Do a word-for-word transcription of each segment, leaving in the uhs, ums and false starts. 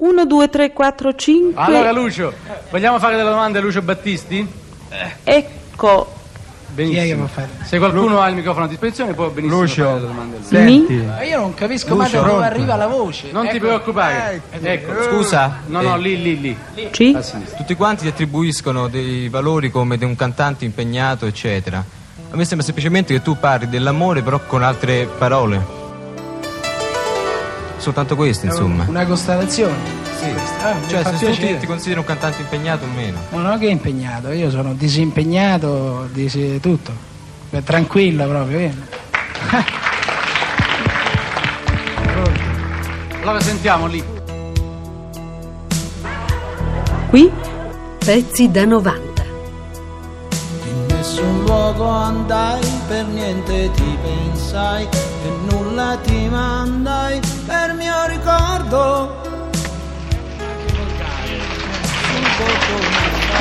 uno, due, tre, quattro, cinque. Allora Lucio, vogliamo fare delle domande a Lucio Battisti? Ecco. Benissimo. Se qualcuno Lucio. ha il microfono a disposizione può benissimo Lucio. fare le domande. Senti. Ma io non capisco mai da dove arriva la voce. Non ecco. ti preoccupare. Eh, ecco. Ecco. Scusa. No, no, lì, lì, lì. lì. Tutti quanti ti attribuiscono dei valori come di un cantante impegnato, eccetera. A me sembra semplicemente che tu parli dell'amore però con altre parole. Soltanto questo, insomma. Una constatazione. Sì. Ah, cioè, se piacere. tu ti consideri un cantante impegnato o meno? No, no, che è impegnato, io sono disimpegnato, dis... tutto. Beh, tranquilla proprio, vero? Allora sentiamo lì. Qui, Pezzi da novanta. In nessun luogo andai, per niente ti pensai, e nulla ti mandai per mio ricordo.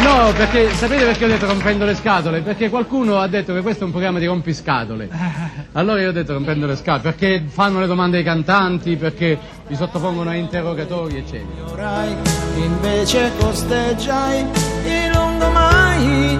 No, perché sapete perché ho detto rompendo le scatole? Perché qualcuno ha detto che questo è un programma di rompiscatole. Allora io ho detto rompendo le scatole, perché fanno le domande ai cantanti, perché li sottopongono a interrogatori, eccetera. Invece costeggiai in un domani.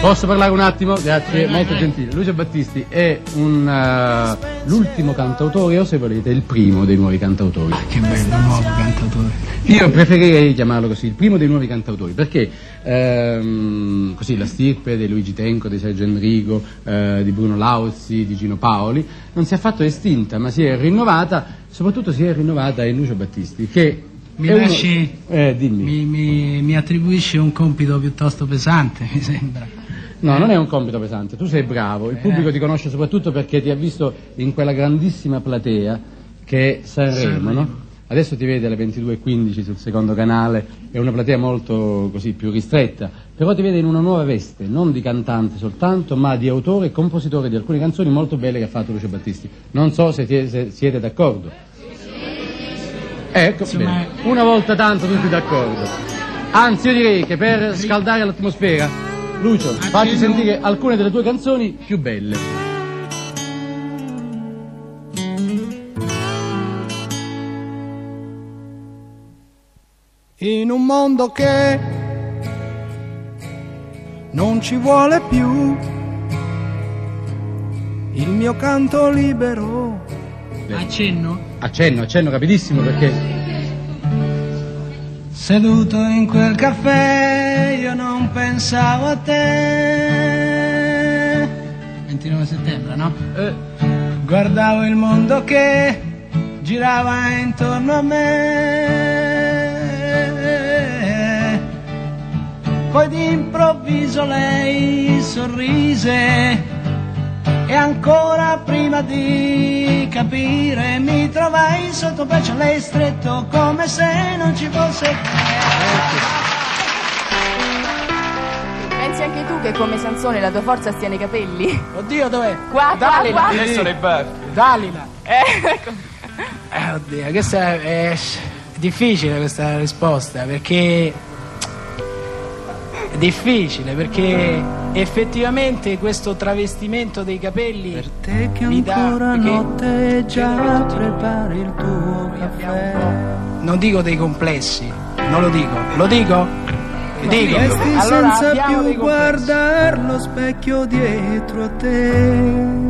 Posso parlare un attimo? Grazie, molto gentile. Lucio Battisti è un uh, l'ultimo cantautore, o se volete il primo dei nuovi cantautori. Ah, che bello, nuovo cantautore. Io preferirei chiamarlo così, il primo dei nuovi cantautori, perché ehm, così la stirpe di Luigi Tenco, di Sergio Endrigo, eh, di Bruno Lauzi, di Gino Paoli non si è affatto estinta, ma si è rinnovata, soprattutto si è rinnovata in Lucio Battisti, che Mi, lasci, eh, dimmi. Mi, mi, mi attribuisce un compito piuttosto pesante, mi sembra. No, non è un compito pesante, tu sei bravo, il pubblico ti conosce soprattutto perché ti ha visto in quella grandissima platea che è Sanremo, Sanremo. No? Adesso ti vede alle ventidue e quindici sul secondo canale, è una platea molto così più ristretta, però ti vede in una nuova veste, non di cantante soltanto, ma di autore e compositore di alcune canzoni molto belle che ha fatto Lucio Battisti. Non so se, ti, se siete d'accordo. Ecco, insomma, una volta tanto tutti d'accordo. Anzi, io direi che per scaldare l'atmosfera, Lucio, facci sentire alcune delle tue canzoni più belle. In un mondo che non ci vuole più il mio canto libero. Accenno? Accenno, accenno rapidissimo perché... Seduto in quel caffè io non pensavo a te. ventinove settembre, no? Eh. Guardavo il mondo che girava intorno a me. Poi d'improvviso lei sorrise. E ancora prima di capire mi trovai sotto braccio a lei stretto come se non ci fosse. Pensi anche tu che come Sansone la tua forza stia nei capelli? Oddio, dov'è? Qua, Dalila. Qua, qua. Adesso le baffe. Dalila. Eh, ecco. Eh, oddio, questa è, è difficile questa risposta perché... È difficile perché... effettivamente questo travestimento dei capelli per te che ancora notte già prepari il tuo caffè. Non dico dei complessi, non lo dico, lo dico? Dico. Allora, senza più guardare lo specchio dietro a te.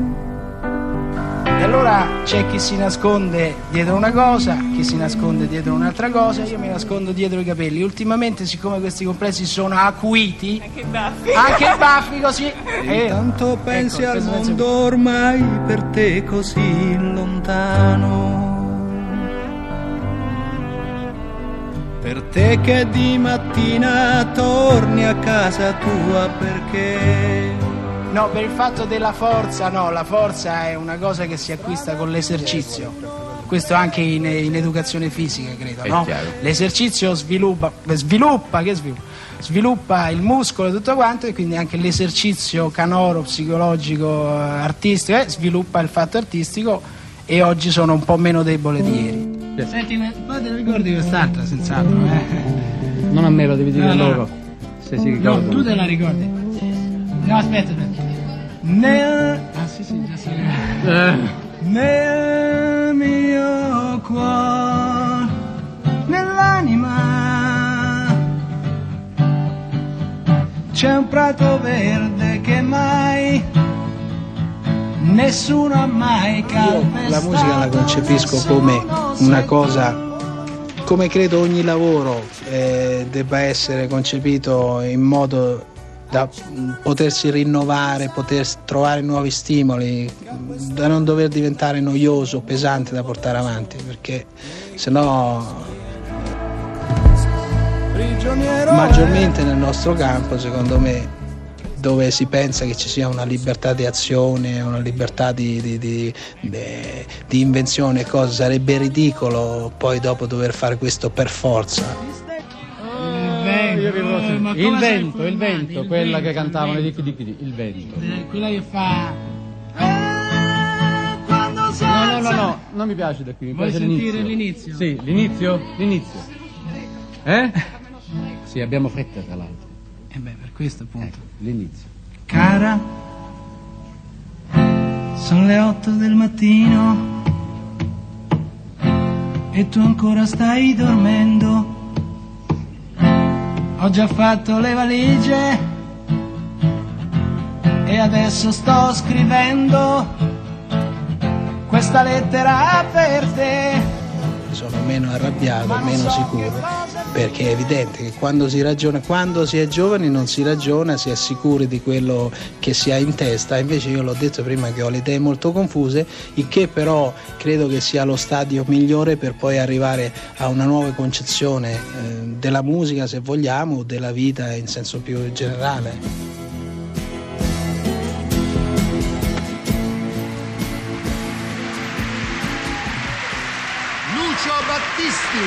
E allora c'è chi si nasconde dietro una cosa, chi si nasconde dietro un'altra cosa, io mi nascondo dietro i capelli. Ultimamente, siccome questi complessi sono acuiti, anche baffi, anche baffi così. E eh, tanto pensi ecco, al mondo penso... ormai per te così lontano. Per te che di mattina torni a casa tua perché... No, per il fatto della forza, no, la forza è una cosa che si acquista con l'esercizio. Questo anche in, in educazione fisica, credo, no? L'esercizio sviluppa, sviluppa, che sviluppa? Sviluppa il muscolo e tutto quanto, e quindi anche l'esercizio canoro, psicologico, artistico, eh, sviluppa il fatto artistico e oggi sono un po' meno debole di ieri. Senti, ma te ne ricordi quest'altra, senz'altro, eh? Non a me, lo devi dire a loro, no, se si ricordano. No, tu te la ricordi? No, aspetta, aspetta. Nel... Ah, sì, sì, già so. Nel... c'è un prato verde che mai nessuno ha mai calpestato. La musica la concepisco come una cosa, come credo ogni lavoro eh, debba essere concepito in modo da potersi rinnovare, poter trovare nuovi stimoli, da non dover diventare noioso, pesante da portare avanti, perché sennò maggiormente nel nostro campo, secondo me, dove si pensa che ci sia una libertà di azione, una libertà di, di, di, di, di invenzione, cosa sarebbe ridicolo poi dopo dover fare questo per forza. Il vento, il vento, il vento, quella che cantavano i D P D, il vento. Quella che fa... No, no, no, no, non mi piace da qui, mi piace l'inizio. Vuoi sentire l'inizio? Sì, l'inizio, l'inizio. Eh? Sì, abbiamo fretta tra l'altro. E beh, per questo appunto. Ecco, l'inizio. Cara, sono le otto del mattino e tu ancora stai dormendo. Ho già fatto le valigie e adesso sto scrivendo questa lettera per te. Sono meno arrabbiato, meno sicuro, perché è evidente che quando si ragiona, quando si è giovani non si ragiona, si è sicuri di quello che si ha in testa. Invece io l'ho detto prima che ho le idee molto confuse, il che però credo che sia lo stadio migliore per poi arrivare a una nuova concezione eh, della musica, se vogliamo, o della vita in senso più generale. Lucio Battisti.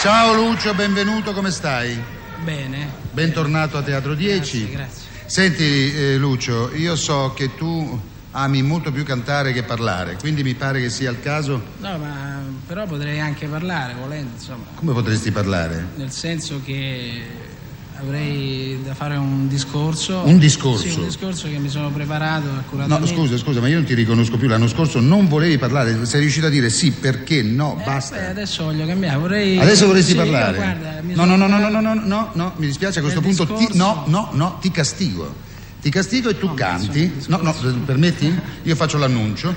Ciao Lucio, benvenuto, come stai? Bene. Bentornato a Teatro dieci. Grazie, grazie. Senti eh, Lucio, io so che tu ami molto più cantare che parlare, quindi mi pare che sia il caso... No, ma però potrei anche parlare, volendo, insomma. Come potresti parlare? Nel senso che... avrei da fare un discorso. Un discorso? Sì, un discorso che mi sono preparato accuratamente. No, scusa, scusa, ma io non ti riconosco più. L'anno scorso non volevi parlare, sei riuscito a dire sì, perché no, eh, basta. Beh, adesso voglio cambiare, vorrei... Adesso vorresti sì, parlare? Io, guarda, mi no, no, no, no, no, no, no, no, no, mi dispiace, a questo punto discorso... ti, no, no, no, ti castigo. Ti castigo e tu no, canti. No, no, permetti? Io faccio l'annuncio.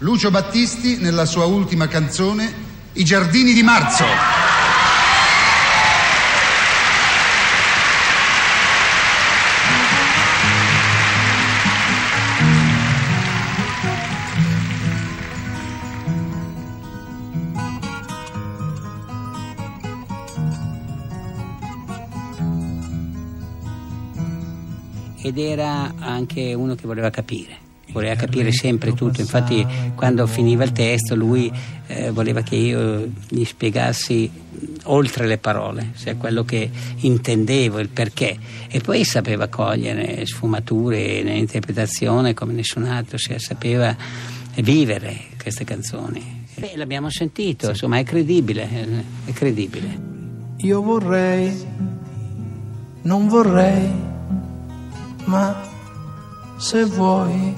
Lucio Battisti, nella sua ultima canzone, I giardini di marzo. Ed era anche uno che voleva capire, voleva capire sempre tutto, infatti quando finiva il testo lui eh, voleva che io gli spiegassi oltre le parole, cioè quello che intendevo, il perché, e poi sapeva cogliere sfumature nell'interpretazione come nessun altro, cioè, sapeva vivere queste canzoni. Beh, l'abbiamo sentito, insomma è credibile, è credibile. Io vorrei, non vorrei, ma se vuoi in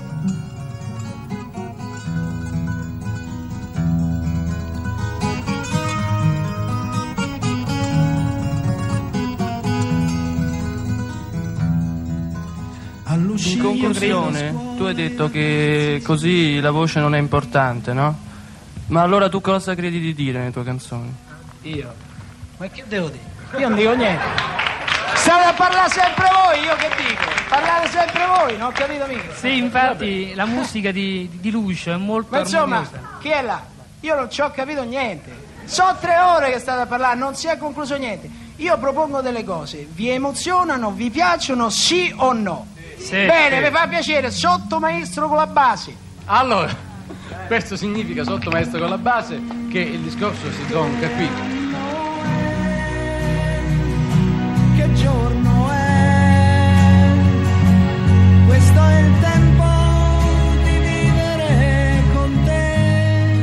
conclusione tu hai detto che così la voce non è importante, no? Ma allora tu cosa credi di dire nelle tue canzoni? Io? Ma che devo dire? Io non dico niente. State a parlare sempre voi, io che dico? Parlate sempre voi, non ho capito mica. Sì, infatti la musica di, di Lucio è molto ma armoniosa. Ma insomma, chi è là? Io non ci ho capito niente. Sono tre ore che state a parlare, non si è concluso niente. Io propongo delle cose, vi emozionano, vi piacciono, sì o no? Sì. Bene, sì. Mi fa piacere, sotto maestro con la base. Allora, questo significa sotto maestro con la base che il discorso si tronca qui. Giorno è, questo è il tempo di vivere con te.